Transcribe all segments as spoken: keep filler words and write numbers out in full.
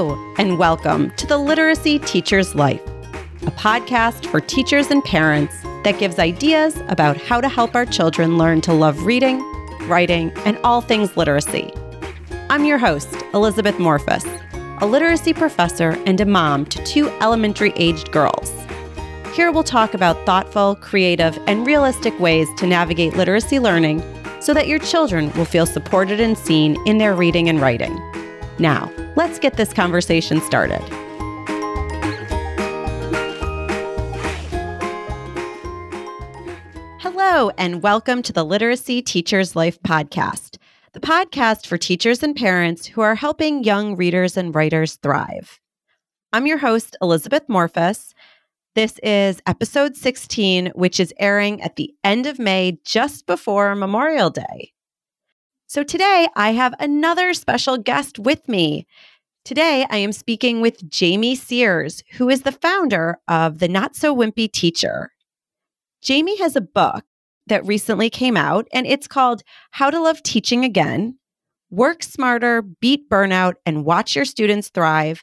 Hello, and welcome to The Literacy Teacher's Life, a podcast for teachers and parents that gives ideas about how to help our children learn to love reading, writing, and all things literacy. I'm your host, Elizabeth Morfus, a literacy professor and a mom to two elementary-aged girls. Here we'll talk about thoughtful, creative, and realistic ways to navigate literacy learning so that your children will feel supported and seen in their reading and writing. Now, let's get this conversation started. Hello, and welcome to the Literacy Teacher's Life podcast, the podcast for teachers and parents who are helping young readers and writers thrive. I'm your host, Elizabeth Morfus. This is episode sixteen, which is airing at the end of May, just before Memorial Day. So today, I have another special guest with me. Today, I am speaking with Jamie Sears, who is the founder of the Not So Wimpy Teacher. Jamie has a book that recently came out, and it's called How to Love Teaching Again: Work Smarter, Beat Burnout, and Watch Your Students Thrive.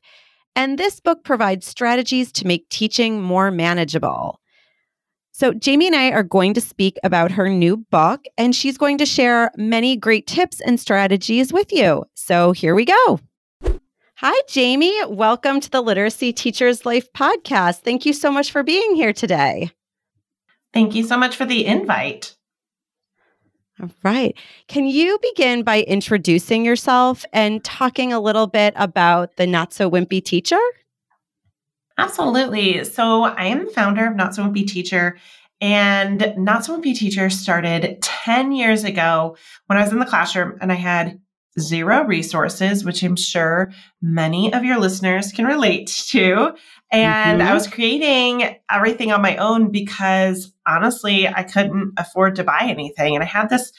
And this book provides strategies to make teaching more manageable. So Jamie and I are going to speak about her new book, and she's going to share many great tips and strategies with you. So here we go. Hi, Jamie. Welcome to the Literacy Teacher's Life podcast. Thank you so much for being here today. Thank you so much for the invite. All right. Can you begin by introducing yourself and talking a little bit about the Not So Wimpy Teacher? Absolutely. So I am the founder of Not So Wimpy Teacher, and Not So Wimpy Teacher started ten years ago when I was in the classroom and I had zero resources, which I'm sure many of your listeners can relate to. And mm-hmm. I was creating everything on my own because honestly, I couldn't afford to buy anything. And I had this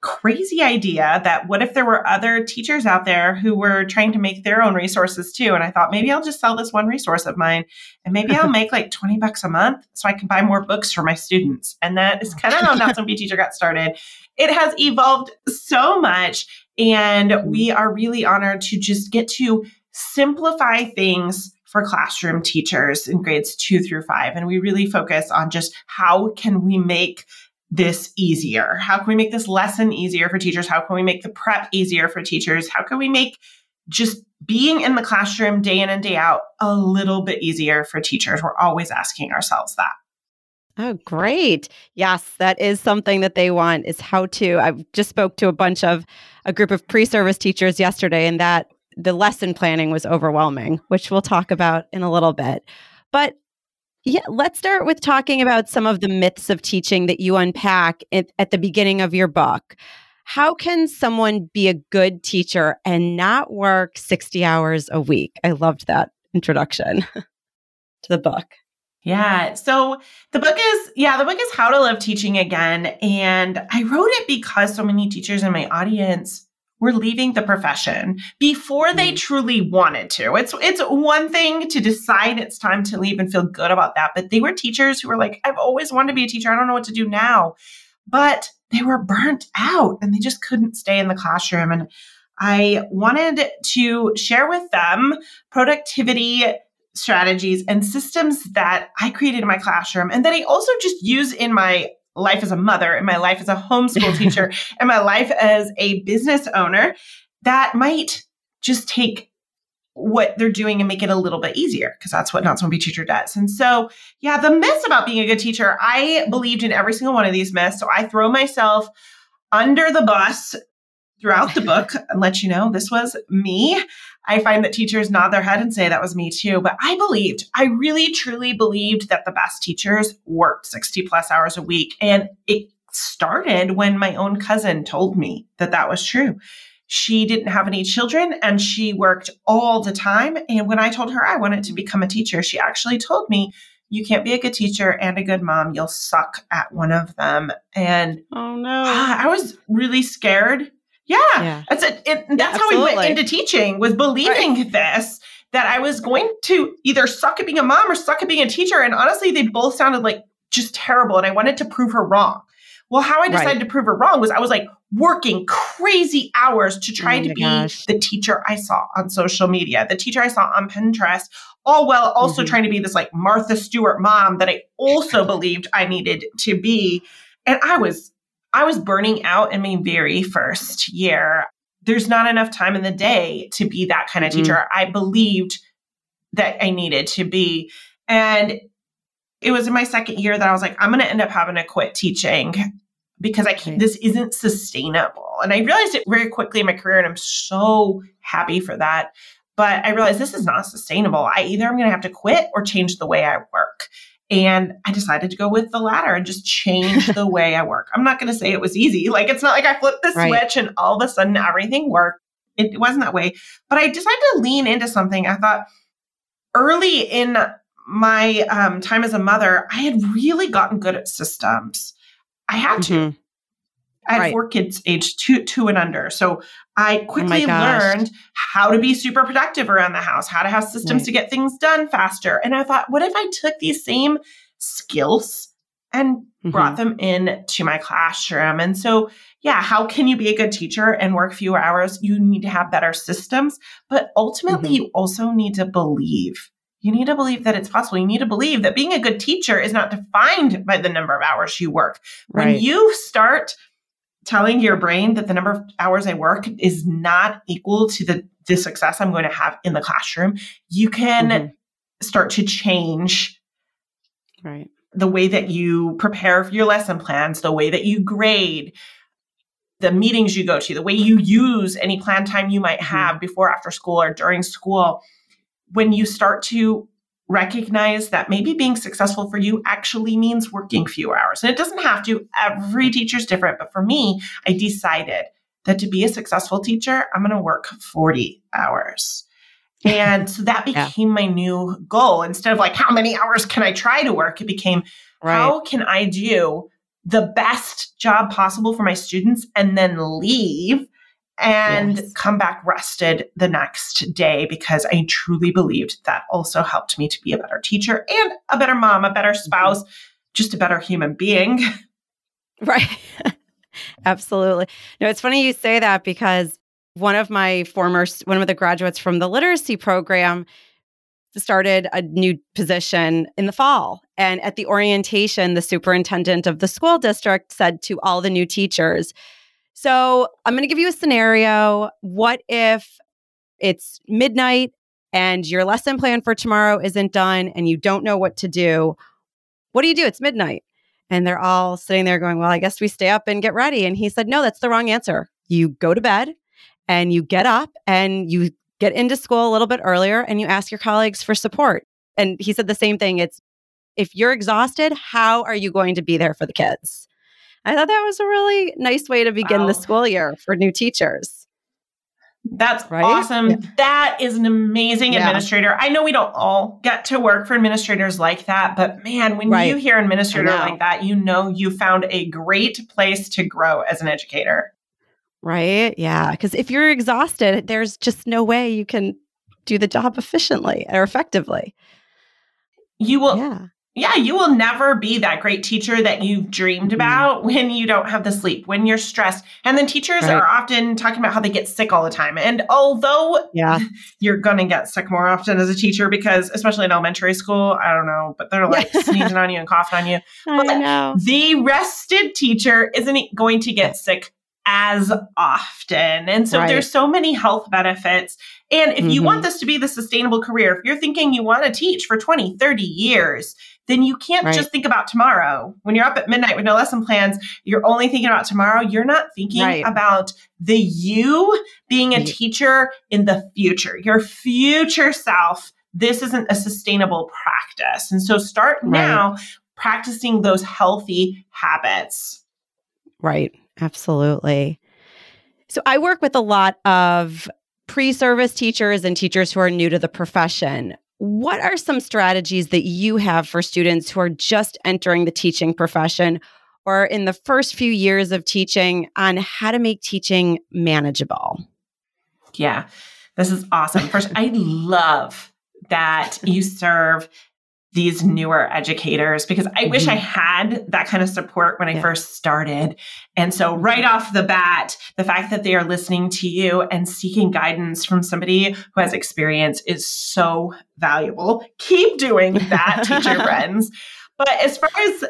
crazy idea that what if there were other teachers out there who were trying to make their own resources too? And I thought maybe I'll just sell this one resource of mine and maybe I'll make like twenty bucks a month so I can buy more books for my students. And that is kind of how Not So Wimpy Teacher got started. It has evolved so much, and we are really honored to just get to simplify things for classroom teachers in grades two through five. And we really focus on just how can we make this easier? How can we make this lesson easier for teachers? How can we make the prep easier for teachers? How can we make just being in the classroom day in and day out a little bit easier for teachers? We're always asking ourselves that. Oh, great. Yes, that is something that they want is how to. I just spoke to a bunch of a group of pre-service teachers yesterday, and that the lesson planning was overwhelming, which we'll talk about in a little bit. But yeah, let's start with talking about some of the myths of teaching that you unpack at, at the beginning of your book. How can someone be a good teacher and not work sixty hours a week? I loved that introduction to the book. Yeah. So the book is, yeah, the book is How to Love Teaching Again. And I wrote it because so many teachers in my audience were leaving the profession before they truly wanted to. It's it's one thing to decide it's time to leave and feel good about that, but they were teachers who were like, I've always wanted to be a teacher. I don't know what to do now. But they were burnt out and they just couldn't stay in the classroom. And I wanted to share with them productivity strategies and systems that I created in my classroom and that I also just use in my life as a mother, in my life as a homeschool teacher, and my life as a business owner that might just take what they're doing and make it a little bit easier, because that's what Not So Wimpy Teacher does. And so, yeah, the myths about being a good teacher, I believed in every single one of these myths. So I throw myself under the bus throughout the book and let you know this was me. I find that teachers nod their head and say that was me too. But I believed, I really truly believed that the best teachers worked sixty plus hours a week. And it started when my own cousin told me that that was true. She didn't have any children and she worked all the time. And when I told her I wanted to become a teacher, she actually told me, you can't be a good teacher and a good mom. You'll suck at one of them. And oh no, I was really scared. Yeah, yeah, that's it. it that's yeah, how we went into teaching, was believing right. this, that I was going to either suck at being a mom or suck at being a teacher. And honestly, they both sounded like just terrible. And I wanted to prove her wrong. Well, how I decided right. to prove her wrong was I was like working crazy. crazy hours to try oh to be gosh. the teacher I saw on social media, the teacher I saw on Pinterest, all while also mm-hmm. trying to be this like Martha Stewart mom that I also believed I needed to be. And I was, I was burning out in my very first year. There's not enough time in the day to be that kind of teacher. Mm-hmm. I believed that I needed to be. And it was in my second year that I was like, I'm going to end up having to quit teaching because I can't, this isn't sustainable. And I realized it very quickly in my career, and I'm so happy for that. But I realized this is not sustainable. I either am going to have to quit or change the way I work. And I decided to go with the latter and just change the way I work. I'm not going to say it was easy. Like, it's not like I flipped the right. switch and all of a sudden everything worked. It, it wasn't that way. But I decided to lean into something. I thought early in my um, time as a mother, I had really gotten good at systems. I had mm-hmm. to. I had right. four kids aged two, two and under. So I quickly oh learned how to be super productive around the house, how to have systems right. to get things done faster. And I thought, what if I took these same skills and mm-hmm. brought them in to my classroom? And so, yeah, how can you be a good teacher and work fewer hours? You need to have better systems, but ultimately mm-hmm. you also need to believe. You need to believe that it's possible. You need to believe that being a good teacher is not defined by the number of hours you work. Right. When you start telling your brain that the number of hours I work is not equal to the, the success I'm going to have in the classroom, you can mm-hmm. start to change right. the way that you prepare for your lesson plans, the way that you grade, the meetings you go to, the way you use any planned time you might have mm-hmm. before, after school, or during school. When you start to recognize that maybe being successful for you actually means working fewer hours. And it doesn't have to. Every teacher's different. But for me, I decided that to be a successful teacher, I'm going to work forty hours. And so that became yeah. my new goal. Instead of like, how many hours can I try to work? It became, right. how can I do the best job possible for my students and then leave and yes. come back rested the next day, because I truly believed that also helped me to be a better teacher and a better mom, a better spouse, mm-hmm. just a better human being. Right. Absolutely. No, it's funny you say that, because one of my former, one of the graduates from the literacy program started a new position in the fall. And at the orientation, the superintendent of the school district said to all the new teachers, "So I'm going to give you a scenario. What if it's midnight and your lesson plan for tomorrow isn't done and you don't know what to do? What do you do? It's midnight." And they're all sitting there going, "Well, I guess we stay up and get ready." And he said, "No, that's the wrong answer. You go to bed and you get up and you get into school a little bit earlier and you ask your colleagues for support." And he said the same thing. It's, if you're exhausted, how are you going to be there for the kids? I thought that was a really nice way to begin wow. the school year for new teachers. That's right? awesome. Yeah. That is an amazing yeah. administrator. I know we don't all get to work for administrators like that, but man, when right. you hear an administrator like that, you know you found a great place to grow as an educator. Right? Yeah. Because if you're exhausted, there's just no way you can do the job efficiently or effectively. You will... Yeah. Yeah, you will never be that great teacher that you've dreamed about when you don't have the sleep, when you're stressed. And then teachers right. are often talking about how they get sick all the time. And although yeah. you're going to get sick more often as a teacher, because especially in elementary school, I don't know, but they're like sneezing on you and coughing on you. But I know. The rested teacher isn't going to get sick as often. And so right. there's so many health benefits. And if mm-hmm. you want this to be the sustainable career, if you're thinking you want to teach for twenty, thirty years, then you can't right. just think about tomorrow. When you're up at midnight with no lesson plans, you're only thinking about tomorrow. You're not thinking right. about the you being a teacher in the future, your future self. This isn't a sustainable practice. And so start right. now practicing those healthy habits. Right. Absolutely. So I work with a lot of pre-service teachers and teachers who are new to the profession. What are some strategies that you have for students who are just entering the teaching profession or in the first few years of teaching on how to make teaching manageable? Yeah, this is awesome. First, I love that you serve these newer educators, because I mm-hmm. wish I had that kind of support when I yeah. first started. And so right off the bat, the fact that they are listening to you and seeking guidance from somebody who has experience is so valuable. Keep doing that, teacher friends. But as far as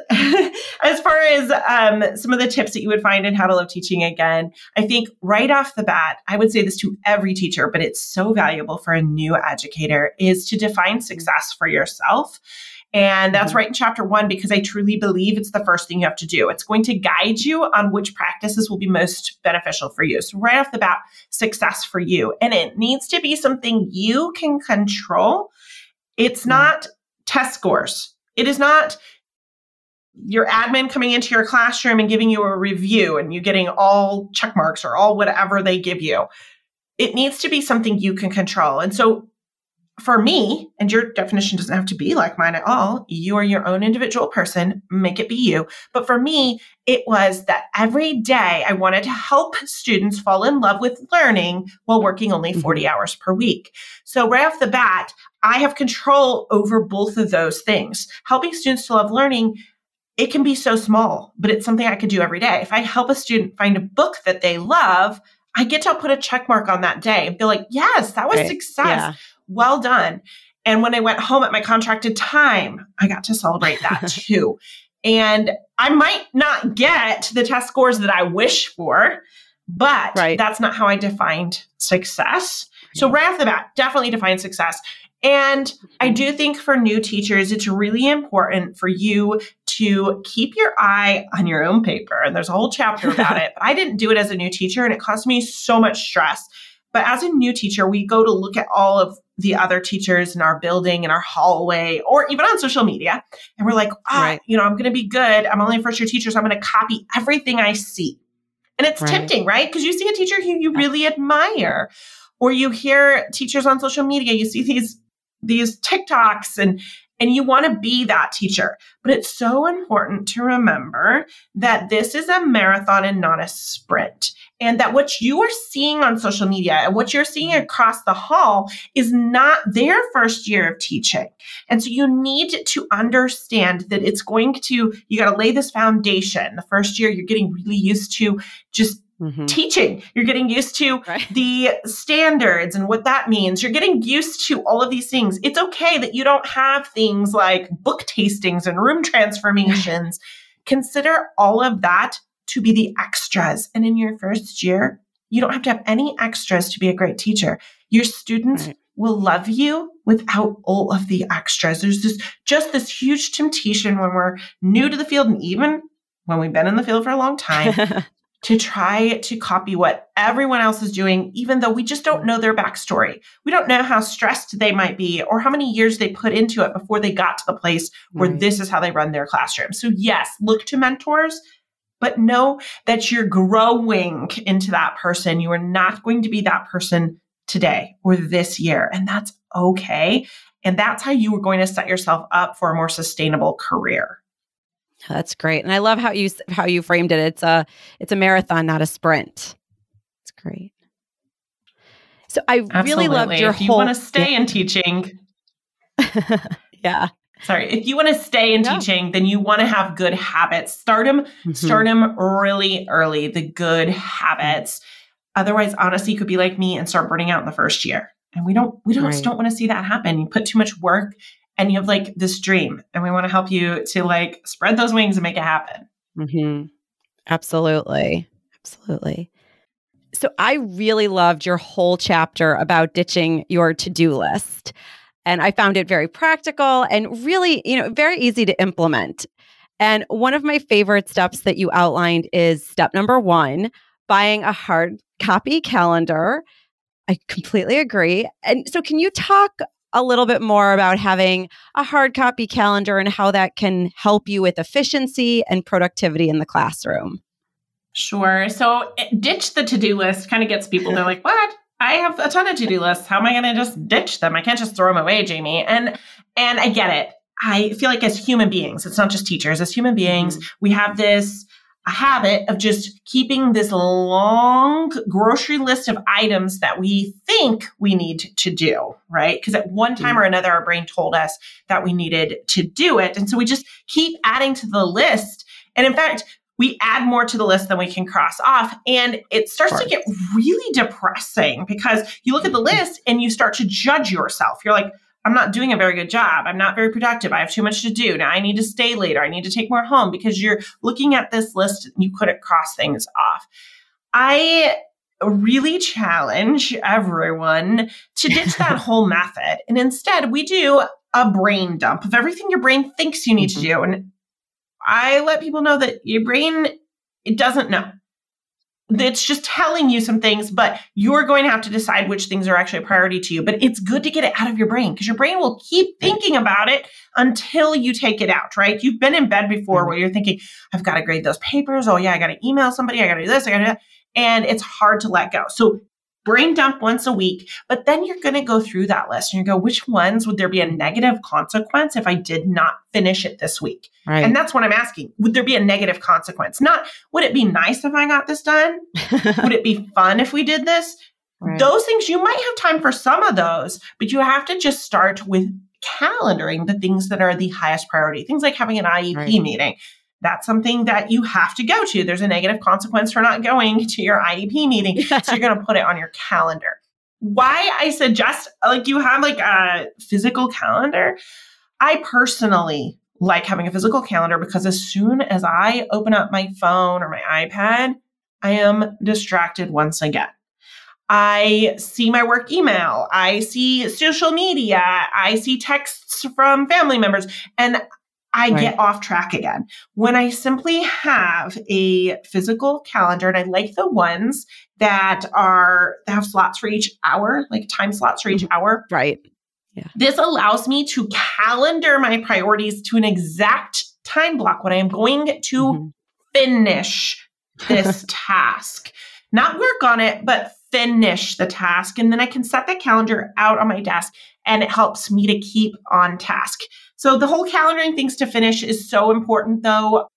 as far as um, some of the tips that you would find in How to Love Teaching Again, I think right off the bat, I would say this to every teacher, but it's so valuable for a new educator, is to define success for yourself. And that's right in chapter one, because I truly believe it's the first thing you have to do. It's going to guide you on which practices will be most beneficial for you. So right off the bat, success for you. And it needs to be something you can control. It's not test scores. It is not your admin coming into your classroom and giving you a review and you getting all check marks or all whatever they give you. It needs to be something you can control. And so for me, and your definition doesn't have to be like mine at all, you are your own individual person, make it be you. But for me, it was that every day I wanted to help students fall in love with learning while working only forty hours per week. So right off the bat, I have control over both of those things. Helping students to love learning, it can be so small, but it's something I could do every day. If I help a student find a book that they love, I get to put a check mark on that day and be like, yes, that was right. success. Yeah. Well done. And when I went home at my contracted time, I got to celebrate that too. And I might not get the test scores that I wish for, but right. that's not how I defined success. Yeah. So right off the bat, definitely define success. And I do think for new teachers, it's really important for you to keep your eye on your own paper. And there's a whole chapter about it, but I didn't do it as a new teacher and it caused me so much stress. But as a new teacher, we go to look at all of the other teachers in our building, in our hallway, or even on social media. And we're like, ah, oh, right. you know, I'm going to be good. I'm only a first year teacher, so I'm going to copy everything I see. And it's right. tempting, right? Because you see a teacher who you really admire, or you hear teachers on social media, you see these these TikToks and, and you want to be that teacher. But it's so important to remember that this is a marathon and not a sprint. And that what you are seeing on social media and what you're seeing across the hall is not their first year of teaching. And so you need to understand that it's going to, you got to lay this foundation. The first year, you're getting really used to just Mm-hmm. teaching. You're getting used to right. the standards and what that means. You're getting used to all of these things. It's okay that you don't have things like book tastings and room transformations. Consider all of that to be the extras. And in your first year, you don't have to have any extras to be a great teacher. Your students right. will love you without all of the extras. There's this, just this huge temptation when we're new to the field and even when we've been in the field for a long time to try to copy what everyone else is doing, even though we just don't know their backstory. We don't know how stressed they might be or how many years they put into it before they got to the place where right. this is how they run their classroom. So yes, look to mentors, but know that you're growing into that person. You are not going to be that person today or this year, and that's okay. And that's how you are going to set yourself up for a more sustainable career. That's great. And I love how you how you framed it. It's a it's a marathon, not a sprint. It's great. So I Absolutely. really loved your if you whole... want to stay yeah. in teaching. yeah. Sorry. If you want to stay in yeah. teaching, then you want to have good habits. Start them, mm-hmm. start them really early, the good habits. Otherwise, honestly, you could be like me and start burning out in the first year. And we don't we don't right. just don't want to see that happen. You put too much work and you have like this dream, and we want to help you to like spread those wings and make it happen. Mm-hmm. Absolutely. Absolutely. So I really loved your whole chapter about ditching your to-do list. And I found it very practical and really, you know, very easy to implement. And one of my favorite steps that you outlined is step number one, buying a hard copy calendar. I completely agree. And so can you talk a little bit more about having a hard copy calendar and how that can help you with efficiency and productivity in the classroom? Sure. So ditch the to-do list kind of gets people, they're like, what? I have a ton of to-do lists. How am I going to just ditch them? I can't just throw them away, Jamie. And, and I get it. I feel like as human beings, it's not just teachers, as human beings, we have this a habit of just keeping this long grocery list of items that we think we need to do, right? Because at one time or another, our brain told us that we needed to do it. And so we just keep adding to the list. And in fact, we add more to the list than we can cross off. And it starts right. to get really depressing because you look at the list and you start to judge yourself. You're like, I'm not doing a very good job. I'm not very productive. I have too much to do. Now I need to stay later. I need to take more home, because you're looking at this list and you couldn't cross things off. I really challenge everyone to ditch that whole method. And instead we do a brain dump of everything your brain thinks you need mm-hmm. to do. And I let people know that your brain, it doesn't know. It's just telling you some things, but you're going to have to decide which things are actually a priority to you. But it's good to get it out of your brain, because your brain will keep thinking about it until you take it out, right? You've been in bed before where you're thinking, I've got to grade those papers. Oh, yeah, I got to email somebody. I got to do this. I got to do that. And it's hard to let go. So brain dump once a week, but then you're going to go through that list and you go, which ones would there be a negative consequence if I did not finish it this week? Right. And that's what I'm asking. Would there be a negative consequence? Not, would it be nice if I got this done? Would it be fun if we did this? Right. Those things, you might have time for some of those, but you have to just start with calendaring the things that are the highest priority. Things like having an I E P right. meeting. That's something that you have to go to. There's a negative consequence for not going to your I E P meeting. So you're going to put it on your calendar. Why I suggest like you have like a physical calendar. I personally like having a physical calendar because as soon as I open up my phone or my iPad, I am distracted once again. I see my work email. I see social media. I see texts from family members. And I right. get off track again. When I simply have a physical calendar, and I like the ones that are that have slots for each hour, like time slots for each hour. Right. Yeah. This allows me to calendar my priorities to an exact time block when I am going to mm-hmm. finish this task. Not work on it, but finish the task. And then I can set the calendar out on my desk, and it helps me to keep on task. So the whole calendaring things to finish is so important, though.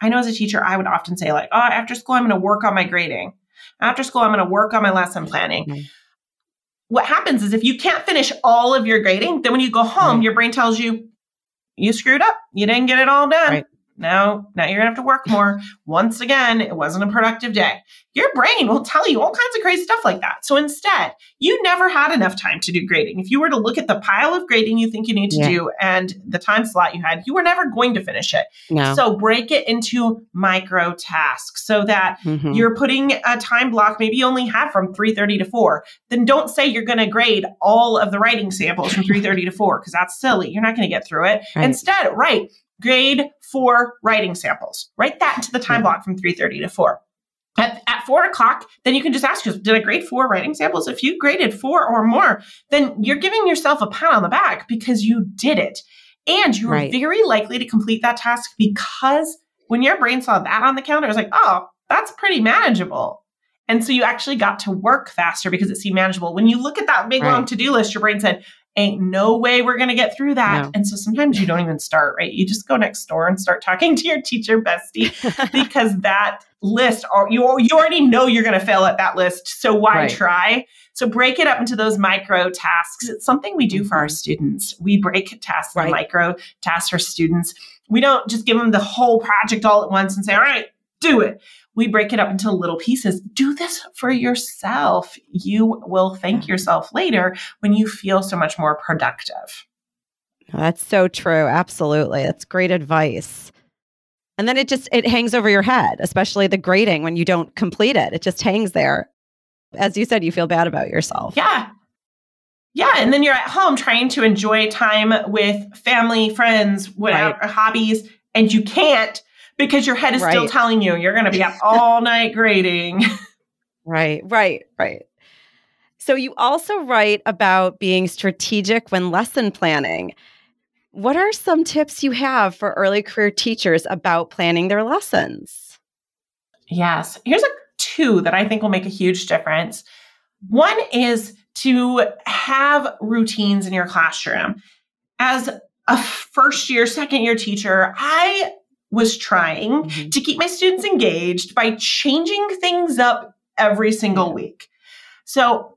I know as a teacher, I would often say like, oh, after school, I'm going to work on my grading. After school, I'm going to work on my lesson planning. Mm-hmm. What happens is if you can't finish all of your grading, then when you go home, mm-hmm. your brain tells you, you screwed up. You didn't get it all done. Right. Now, now you're going to have to work more. Once again, it wasn't a productive day. Your brain will tell you all kinds of crazy stuff like that. So instead, you never had enough time to do grading. If you were to look at the pile of grading you think you need to yeah. do and the time slot you had, you were never going to finish it. No. So break it into micro tasks so that mm-hmm. you're putting a time block. Maybe you only have from three thirty to four. Then don't say you're going to grade all of the writing samples from three thirty to four, because that's silly. You're not going to get through it. Right. Instead, write grade four writing samples. Write that into the time block from three thirty to four. At, at four o'clock, then you can just ask yourself, did I grade four writing samples? If you graded four or more, then you're giving yourself a pat on the back because you did it. And you're right. very likely to complete that task, because when your brain saw that on the calendar, it was like, oh, that's pretty manageable. And so you actually got to work faster because it seemed manageable. When you look at that big right. long to-do list, your brain said, ain't no way we're going to get through that. No. And so sometimes you don't even start, right? You just go next door and start talking to your teacher bestie because that list, you you already know you're going to fail at that list. So why right. try? So break it up into those micro tasks. It's something we do for our students. We break tasks, right. micro tasks for students. We don't just give them the whole project all at once and say, all right, do it. We break it up into little pieces. Do this for yourself. You will thank yourself later when you feel so much more productive. That's so true. Absolutely. That's great advice. And then it just, it hangs over your head, especially the grading when you don't complete it. It just hangs there. As you said, you feel bad about yourself. Yeah. Yeah. And then you're at home trying to enjoy time with family, friends, whatever, right. hobbies, and you can't. Because your head is right. still telling you you're going to be up all night grading. Right, right, right. So you also write about being strategic when lesson planning. What are some tips you have for early career teachers about planning their lessons? Yes. Here's a two that I think will make a huge difference. One is to have routines in your classroom. As a first year, second year teacher, I was trying mm-hmm. to keep my students engaged by changing things up every single week. So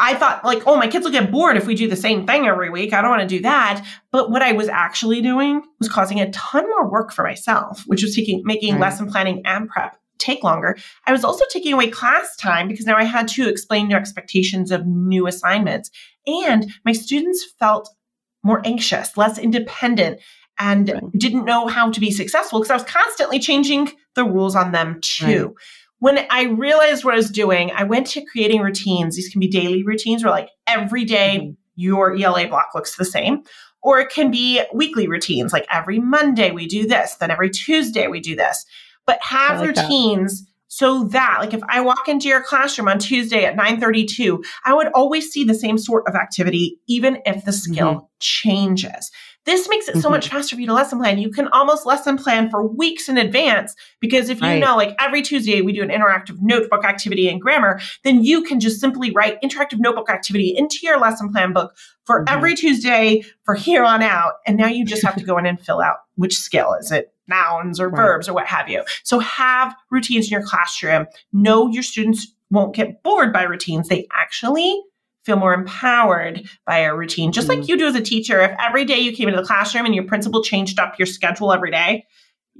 I thought like, oh, my kids will get bored if we do the same thing every week. I don't want to do that. But what I was actually doing was causing a ton more work for myself, which was taking, making right. lesson planning and prep take longer. I was also taking away class time because now I had to explain new expectations of new assignments. And my students felt more anxious, less independent, and right. didn't know how to be successful because I was constantly changing the rules on them too. Right. When I realized what I was doing, I went to creating routines. These can be daily routines where like every day mm-hmm. your E L A block looks the same, or it can be weekly routines. Like every Monday we do this, then every Tuesday we do this, but have like routines that. So that like if I walk into your classroom on Tuesday at nine thirty-two, I would always see the same sort of activity, even if the skill mm-hmm. changes. This makes it so mm-hmm. much faster for you to lesson plan. You can almost lesson plan for weeks in advance because if you right. know, like every Tuesday we do an interactive notebook activity in grammar, then you can just simply write interactive notebook activity into your lesson plan book for mm-hmm. every Tuesday for here on out. And now you just have to go in and fill out which skill is it, nouns or right. verbs or what have you. So have routines in your classroom. Know your students won't get bored by routines. They actually feel more empowered by a routine, just mm-hmm. like you do as a teacher. If every day you came into the classroom and your principal changed up your schedule every day,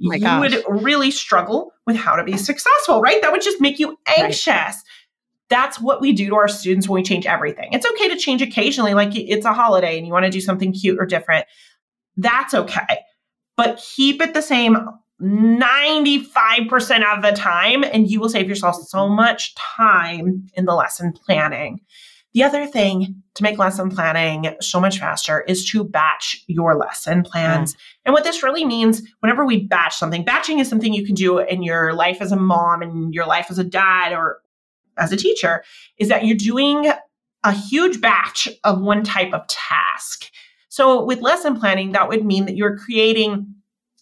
oh you gosh. would really struggle with how to be successful, right? That would just make you anxious. Right. That's what we do to our students when we change everything. It's okay to change occasionally, like it's a holiday and you want to do something cute or different. That's okay. But keep it the same ninety-five percent of the time, and you will save yourself so much time in the lesson planning. The other thing to make lesson planning so much faster is to batch your lesson plans. Yeah. And what this really means, whenever we batch something, batching is something you can do in your life as a mom and your life as a dad or as a teacher, is that you're doing a huge batch of one type of task. So with lesson planning, that would mean that you're creating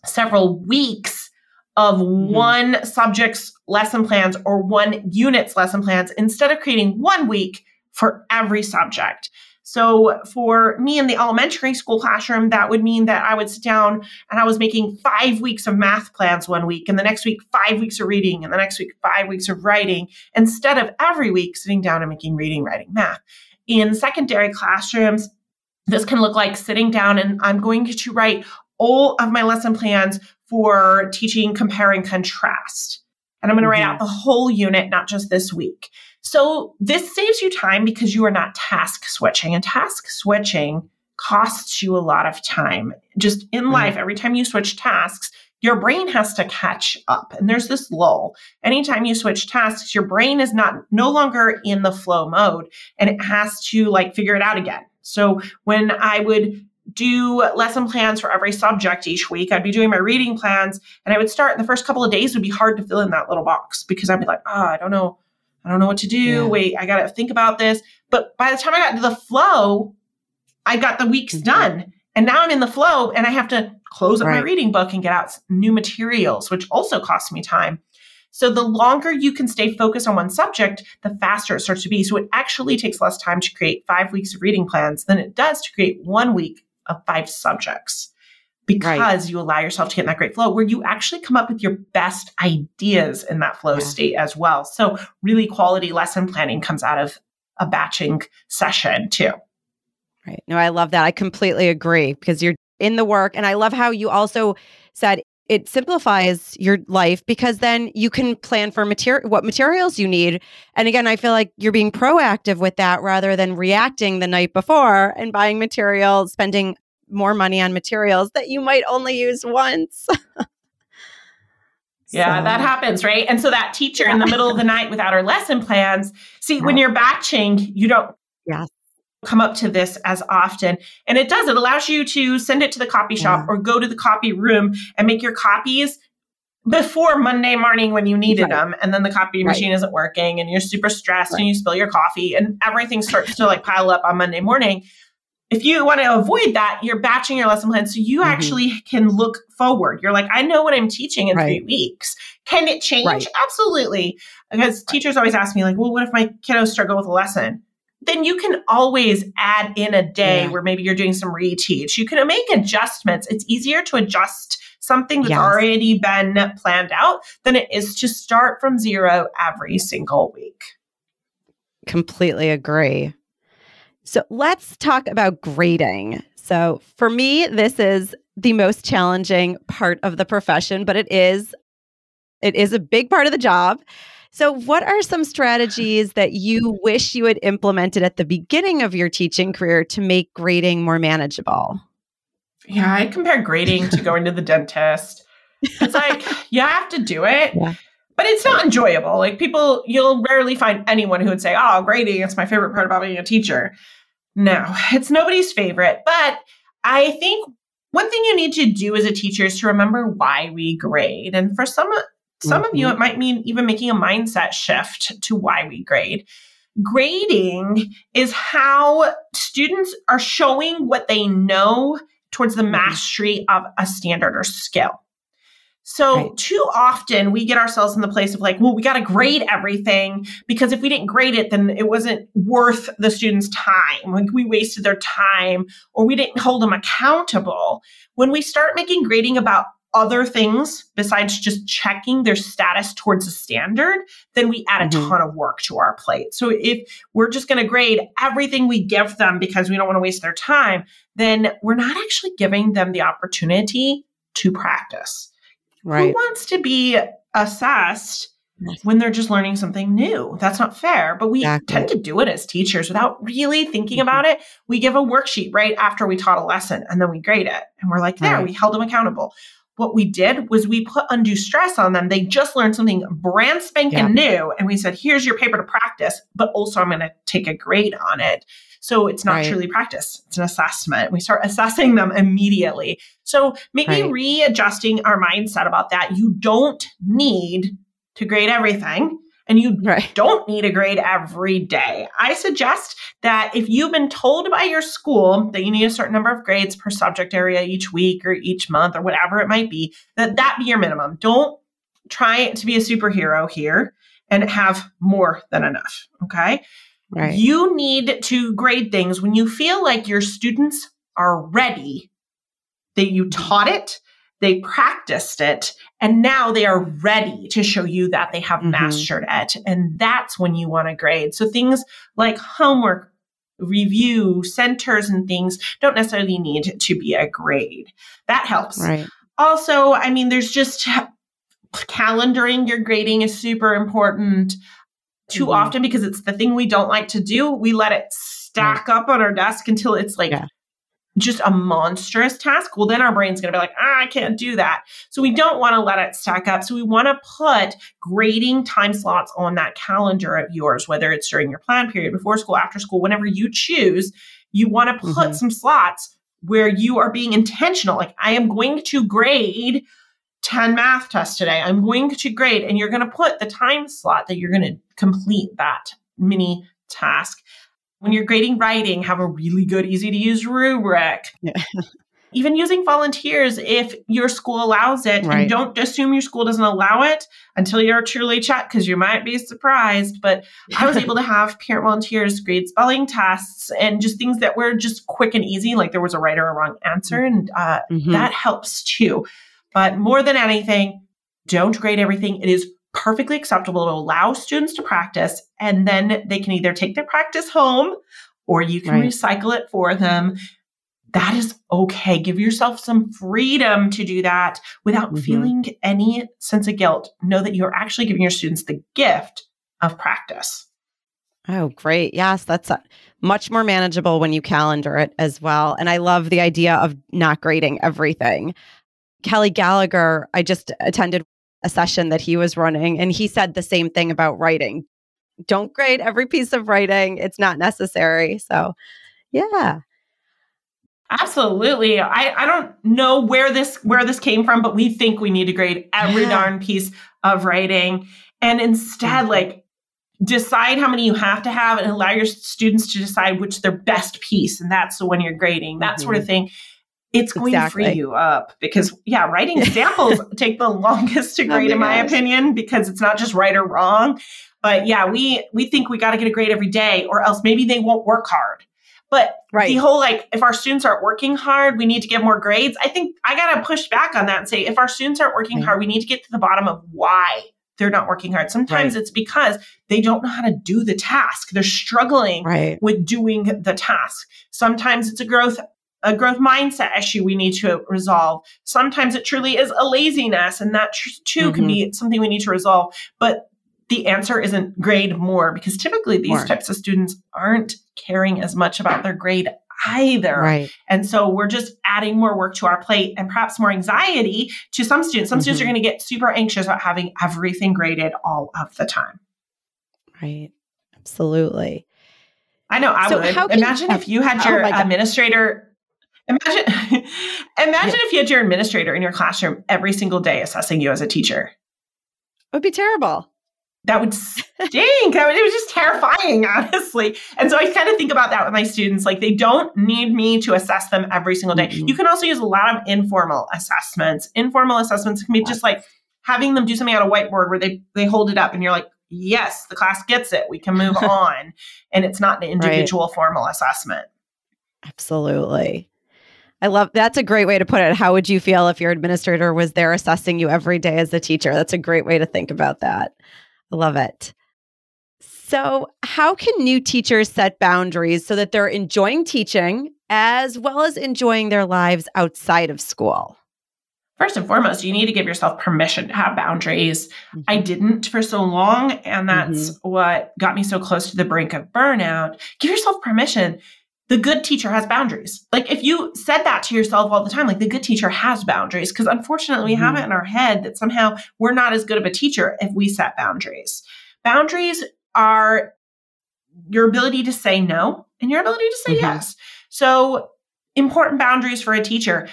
several weeks of mm-hmm. one subject's lesson plans or one unit's lesson plans instead of creating one week for every subject. So for me in the elementary school classroom, that would mean that I would sit down and I was making five weeks of math plans one week, and the next week, five weeks of reading, and the next week, five weeks of writing, instead of every week sitting down and making reading, writing, math. In secondary classrooms, this can look like sitting down and I'm going to write all of my lesson plans for teaching, compare, and contrast. And I'm going to write mm-hmm. out the whole unit, not just this week. So this saves you time because you are not task switching, and task switching costs you a lot of time. Just in mm-hmm. life, every time you switch tasks, your brain has to catch up, and there's this lull. Anytime you switch tasks, your brain is not no longer in the flow mode, and it has to like figure it out again. So when I would do lesson plans for every subject each week, I'd be doing my reading plans, and I would start the first couple of days would be hard to fill in that little box because I'd be like, oh, I don't know. I don't know what to do. Yeah. Wait, I got to think about this. But by the time I got to the flow, I got the weeks mm-hmm. done. And now I'm in the flow and I have to close up right. my reading book and get out new materials, which also costs me time. So the longer you can stay focused on one subject, the faster it starts to be. So it actually takes less time to create five weeks of reading plans than it does to create one week of five subjects, because right. you allow yourself to get in that great flow where you actually come up with your best ideas in that flow yeah. state as well. So really quality lesson planning comes out of a batching session too. Right. No, I love that. I completely agree because you're in the work. And I love how you also said it simplifies your life because then you can plan for material, what materials you need. And again, I feel like you're being proactive with that rather than reacting the night before and buying material, spending more money on materials that you might only use once. yeah, so. That happens, right? And so that teacher yeah. in the middle of the night without her lesson plans, see, yeah. when you're batching, you don't yeah. come up to this as often. And it does, it allows you to send it to the copy shop yeah. or go to the copy room and make your copies before Monday morning when you needed right. them. And then the copy right. machine isn't working and you're super stressed right. and you spill your coffee and everything starts to like pile up on Monday morning. If you want to avoid that, you're batching your lesson plan. So you mm-hmm. actually can look forward. You're like, I know what I'm teaching in right. three weeks. Can it change? Right. Absolutely. Because right. teachers always ask me like, well, what if my kiddos struggle with a lesson? then you can always add in a day yeah. where maybe you're doing some reteach. You can make adjustments. It's easier to adjust something that's yes. already been planned out than it is to start from zero every single week. Completely agree. So let's talk about grading. So for me, this is the most challenging part of the profession, but it is it is a big part of the job. So what are some strategies that you wish you had implemented at the beginning of your teaching career to make grading more manageable? Yeah, I compare grading to going to the dentist. It's like, you have to do it, yeah. but it's not enjoyable. Like people, you'll rarely find anyone who would say, oh, grading, it's my favorite part about being a teacher. No, it's nobody's favorite. But I think one thing you need to do as a teacher is to remember why we grade. And for some Some of you, it might mean even making a mindset shift to why we grade. Grading is how students are showing what they know towards the mastery of a standard or skill. So right. too often we get ourselves in the place of like, well, we got to grade everything because if we didn't grade it, then it wasn't worth the students' time. Like we wasted their time or we didn't hold them accountable. When we start making grading about other things besides just checking their status towards a standard, then we add a mm-hmm. ton of work to our plate. So if we're just going to grade everything we give them because we don't want to waste their time, then we're not actually giving them the opportunity to practice. Right. Who wants to be assessed when they're just learning something new? That's not fair, but we exactly. tend to do it as teachers without really thinking about it. We give a worksheet right after we taught a lesson and then we grade it. And we're like, there, right. we held them accountable. What we did was we put undue stress on them. They just learned something brand spanking yeah. new. And we said, here's your paper to practice, but also I'm going to take a grade on it. So it's not right. truly practice. It's an assessment. We start assessing them immediately. So maybe right. readjusting our mindset about that. You don't need to grade everything. And you right. don't need a grade every day. I suggest that if you've been told by your school that you need a certain number of grades per subject area each week or each month or whatever it might be, that that be your minimum. Don't try to be a superhero here and have more than enough, okay? Right. You need to grade things when you feel like your students are ready, that you taught it, they practiced it, and now they are ready to show you that they have mm-hmm. mastered it. And that's when you want to grade. So things like homework, review, centers, and things don't necessarily need to be a grade. That helps. Right. Also, I mean, there's just calendaring your grading is super important. Too mm-hmm. often, because it's the thing we don't like to do, we let it stack right. up on our desk until it's like, yeah. just a monstrous task. Well, then our brain's going to be like, ah, I can't do that. So we don't want to let it stack up. So we want to put grading time slots on that calendar of yours, whether it's during your plan period, before school, after school, whenever you choose, you want to put mm-hmm. some slots where you are being intentional. Like, I am going to grade ten math tests today. I'm going to grade, and you're going to put the time slot that you're going to complete that mini task. When you're grading writing, have a really good, easy to use rubric. Yeah. Even using volunteers, if your school allows it, right. and don't assume your school doesn't allow it until you're truly checked, because you might be surprised. But I was able to have parent volunteers grade spelling tests and just things that were just quick and easy, like there was a right or a wrong answer. And uh, mm-hmm. that helps too. But more than anything, don't grade everything. It is perfectly acceptable to allow students to practice, and then they can either take their practice home or you can right. recycle it for them. That is okay. Give yourself some freedom to do that without mm-hmm. feeling any sense of guilt. Know that you're actually giving your students the gift of practice. Oh, great. Yes, that's a, much more manageable when you calendar it as well. And I love the idea of not grading everything. Kelly Gallagher, I just attended a session that he was running, and he said the same thing about writing. Don't grade every piece of writing. It's not necessary. So yeah. Absolutely. I, I don't know where this where this came from, but we think we need to grade every yeah. darn piece of writing. And instead, mm-hmm. like, decide how many you have to have and allow your students to decide which their best piece. And that's the one you're grading, that mm-hmm. sort of thing. It's going exactly. to free you up because, yeah, writing samples take the longest to grade, oh my in my gosh. opinion, because it's not just right or wrong. But yeah, we, we think we got to get a grade every day or else maybe they won't work hard. But right. the whole, like, if our students aren't working hard, we need to give more grades. I think I got to push back on that and say, if our students aren't working right. hard, we need to get to the bottom of why they're not working hard. Sometimes right. it's because they don't know how to do the task. They're struggling right. with doing the task. Sometimes it's a growth a growth mindset issue we need to resolve. Sometimes it truly is a laziness, and that tr- too mm-hmm. can be something we need to resolve. But the answer isn't grade more, because typically these more. types of students aren't caring as much about their grade either. Right. And so we're just adding more work to our plate and perhaps more anxiety to some students. Some mm-hmm. students are going to get super anxious about having everything graded all of the time. Right. Absolutely. I know. I so would. How imagine if you had your oh administrator... Imagine imagine yeah. if you had your administrator in your classroom every single day assessing you as a teacher. It would be terrible. That would stink. That would, it was just terrifying, honestly. And so I kind of think about that with my students. Like, they don't need me to assess them every single day. Mm-hmm. You can also use a lot of informal assessments. Informal assessments can be just like having them do something on a whiteboard where they, they hold it up and you're like, yes, the class gets it. We can move on. And it's not an individual right. formal assessment. Absolutely. I love, that's a great way to put it. How would you feel if your administrator was there assessing you every day as a teacher? That's a great way to think about that. I love it. So how can new teachers set boundaries so that they're enjoying teaching as well as enjoying their lives outside of school? First and foremost, you need to give yourself permission to have boundaries. Mm-hmm. I didn't for so long, and that's mm-hmm. what got me so close to the brink of burnout. Give yourself permission. The good teacher has boundaries. Like, if you said that to yourself all the time, like, the good teacher has boundaries, because unfortunately mm-hmm. we have it in our head that somehow we're not as good of a teacher if we set boundaries. Boundaries are your ability to say no and your ability to say mm-hmm. yes. So important boundaries for a teacher.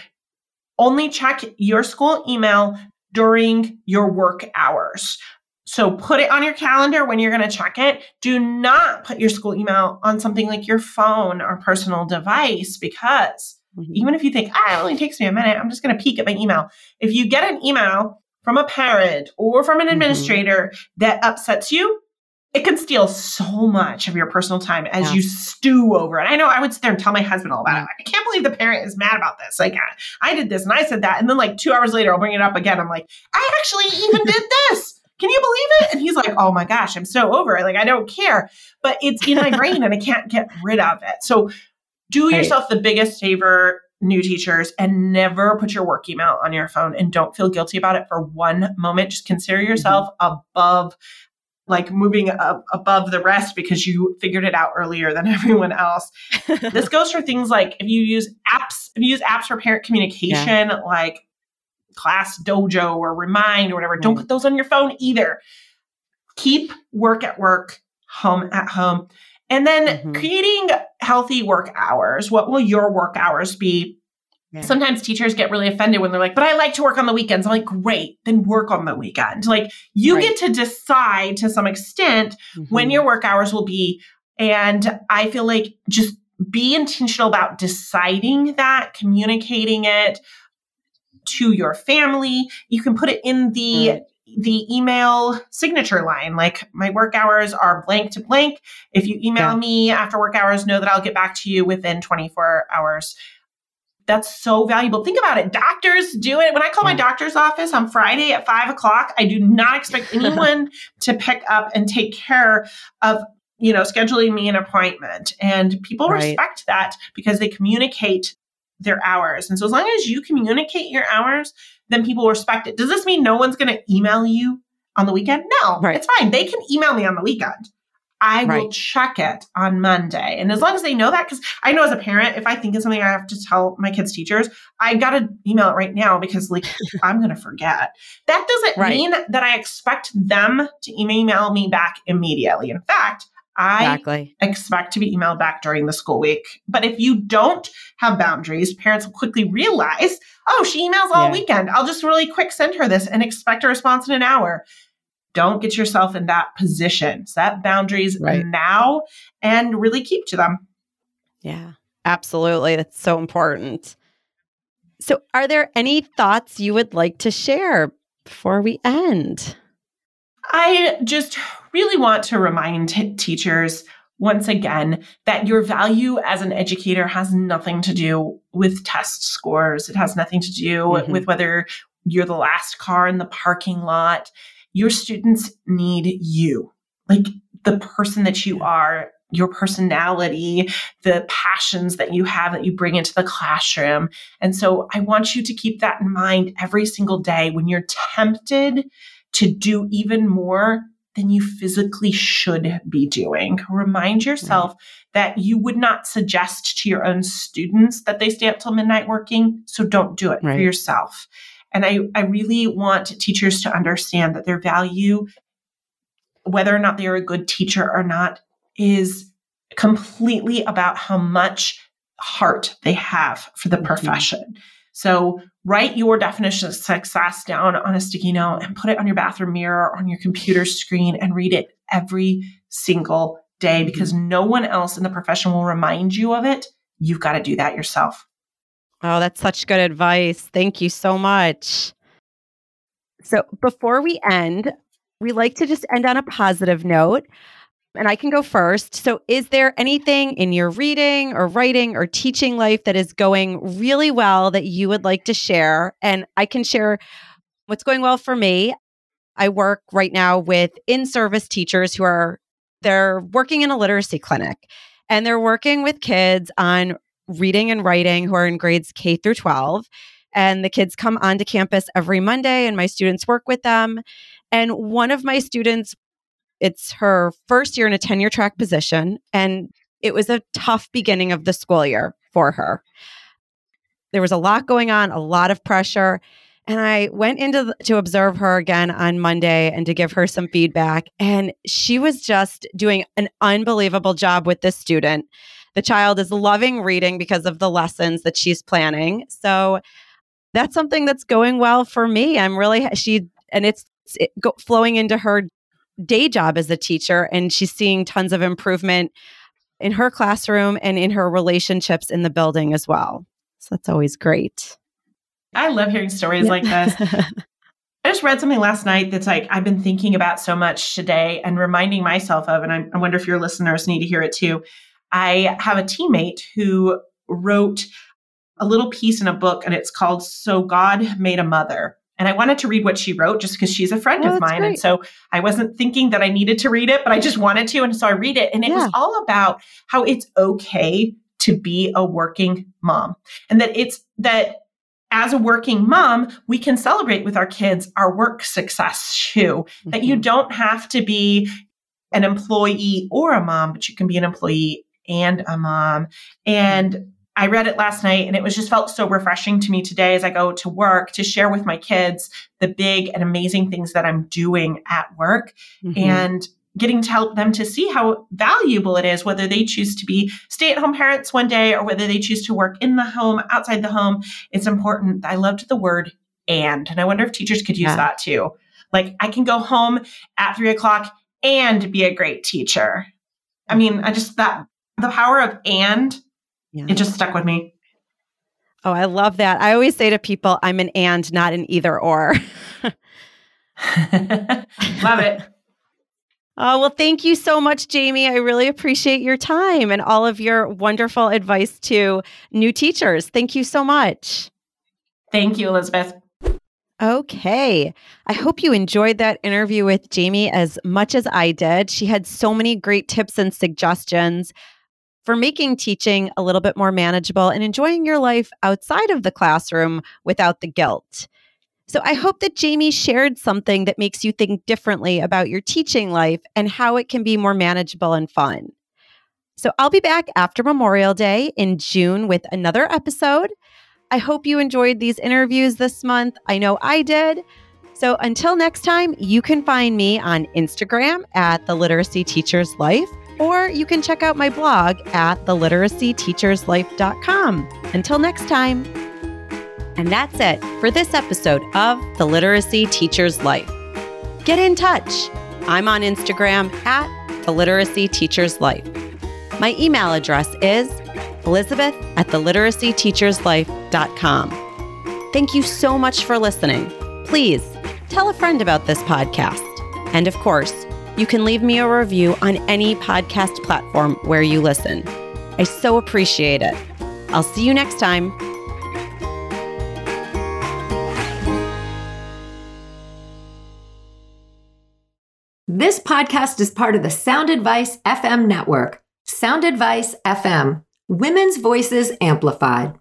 Only check your school email during your work hours. So put it on your calendar when you're going to check it. Do not put your school email on something like your phone or personal device, because mm-hmm. even if you think, ah, it only takes me a minute, I'm just going to peek at my email. If you get an email from a parent or from an administrator mm-hmm. that upsets you, it can steal so much of your personal time as yeah. you stew over it. I know I would sit there and tell my husband all about it. Like, I can't believe the parent is mad about this. Like, I, I did this and I said that. And then like two hours later, I'll bring it up again. I'm like, I actually even did this. Can you believe it? And he's like, oh my gosh, I'm so over it. Like, I don't care, but it's in my brain and I can't get rid of it. So do right. yourself the biggest favor, new teachers, and never put your work email on your phone, and don't feel guilty about it for one moment. Just consider yourself mm-hmm. above, like moving up above the rest because you figured it out earlier than everyone else. This goes for things like if you use apps, if you use apps for parent communication, yeah. like Class Dojo or Remind or whatever. Don't put those on your phone either. Keep work at work, home at home. And then mm-hmm. creating healthy work hours. What will your work hours be? Yeah. Sometimes teachers get really offended when they're like, but I like to work on the weekends. I'm like, great, then work on the weekend. Like, you right. get to decide to some extent mm-hmm. when your work hours will be. And I feel like just be intentional about deciding that, communicating it to your family. You can put it in the right. the email signature line. Like, my work hours are blank to blank. If you email yeah. me after work hours, know that I'll get back to you within twenty-four hours. That's so valuable. Think about it. Doctors do it. When I call yeah. my doctor's office on Friday at five o'clock, I do not expect anyone to pick up and take care of, you know, scheduling me an appointment. And people right. respect that because they communicate their hours. And so as long as you communicate your hours, then people respect it. Does this mean no one's going to email you on the weekend? No, right. it's fine. They can email me on the weekend. I right. will check it on Monday. And as long as they know that, because I know as a parent, if I think of something I have to tell my kids' teachers, I got to email it right now because like I'm going to forget. That doesn't right. mean that I expect them to email me back immediately. In fact, I exactly. expect to be emailed back during the school week. But if you don't have boundaries, parents will quickly realize, oh, she emails all yeah. weekend. I'll just really quick send her this and expect a response in an hour. Don't get yourself in that position. Set boundaries right. now and really keep to them. Yeah, absolutely. That's so important. So are there any thoughts you would like to share before we end? I just really want to remind t- teachers once again that your value as an educator has nothing to do with test scores. It has nothing to do mm-hmm. with whether you're the last car in the parking lot. Your students need you, like the person that you are, your personality, the passions that you have that you bring into the classroom. And so I want you to keep that in mind every single day when you're tempted to do even more than you physically should be doing. Remind yourself mm-hmm. that you would not suggest to your own students that they stay up till midnight working, so don't do it right. for yourself. And I, I really want teachers to understand that their value, whether or not they're a good teacher or not, is completely about how much heart they have for the mm-hmm. profession. So write your definition of success down on a sticky note and put it on your bathroom mirror or on your computer screen and read it every single day, because mm-hmm. no one else in the profession will remind you of it. You've got to do that yourself. Oh, that's such good advice. Thank you so much. So before we end, we like to just end on a positive note. And I can go first. So is there anything in your reading or writing or teaching life that is going really well that you would like to share? And I can share what's going well for me. I work right now with in-service teachers who are, they're working in a literacy clinic, and they're working with kids on reading and writing who are in grades K through twelve. And the kids come onto campus every Monday and my students work with them. And one of my students, it's her first year in a tenure track position, and it was a tough beginning of the school year for her. There was a lot going on, a lot of pressure. And I went in to, to observe her again on Monday and to give her some feedback. And she was just doing an unbelievable job with this student. The child is loving reading because of the lessons that she's planning. So that's something that's going well for me. I'm really, she, and it's it go, flowing into her day job as a teacher, and she's seeing tons of improvement in her classroom and in her relationships in the building as well. So that's always great. I love hearing stories yeah. like this. I just read something last night that's like, I've been thinking about so much today and reminding myself of, and I, I wonder if your listeners need to hear it too. I have a teammate who wrote a little piece in a book, and it's called So God Made a Mother. And I wanted to read what she wrote just because she's a friend oh, of mine. Great. And so I wasn't thinking that I needed to read it, but I just wanted to. And so I read it. And it yeah. was all about how it's okay to be a working mom, and that it's that as a working mom, we can celebrate with our kids our work success too, mm-hmm. that you don't have to be an employee or a mom, but you can be an employee and a mom. And mm-hmm. I read it last night, and it was just felt so refreshing to me today as I go to work to share with my kids the big and amazing things that I'm doing at work mm-hmm. and getting to help them to see how valuable it is, whether they choose to be stay-at-home parents one day or whether they choose to work in the home, outside the home. It's important. I loved the word and, and I wonder if teachers could use yeah. that too. Like, I can go home at three o'clock and be a great teacher. I mean, I just, that the power of and, yeah. it just stuck with me. Oh, I love that. I always say to people, I'm an and, not an either or. Love it. Oh, well, thank you so much, Jamie. I really appreciate your time and all of your wonderful advice to new teachers. Thank you so much. Thank you, Elizabeth. Okay. I hope you enjoyed that interview with Jamie as much as I did. She had so many great tips and suggestions for making teaching a little bit more manageable and enjoying your life outside of the classroom without the guilt. So I hope that Jamie shared something that makes you think differently about your teaching life and how it can be more manageable and fun. So I'll be back after Memorial Day in June with another episode. I hope you enjoyed these interviews this month. I know I did. So until next time, you can find me on Instagram at The Literacy Teacher's Life, or you can check out my blog at the literacy teachers life dot com. Until next time. And that's it for this episode of The Literacy Teacher's Life. Get in touch. I'm on Instagram at The Literacy Teacher's Life. My email address is Elizabeth at the literacy teachers life dot com. Thank you so much for listening. Please tell a friend about this podcast. And of course, you can leave me a review on any podcast platform where you listen. I so appreciate it. I'll see you next time. This podcast is part of the Sound Advice F M network. Sound Advice F M, Women's Voices Amplified.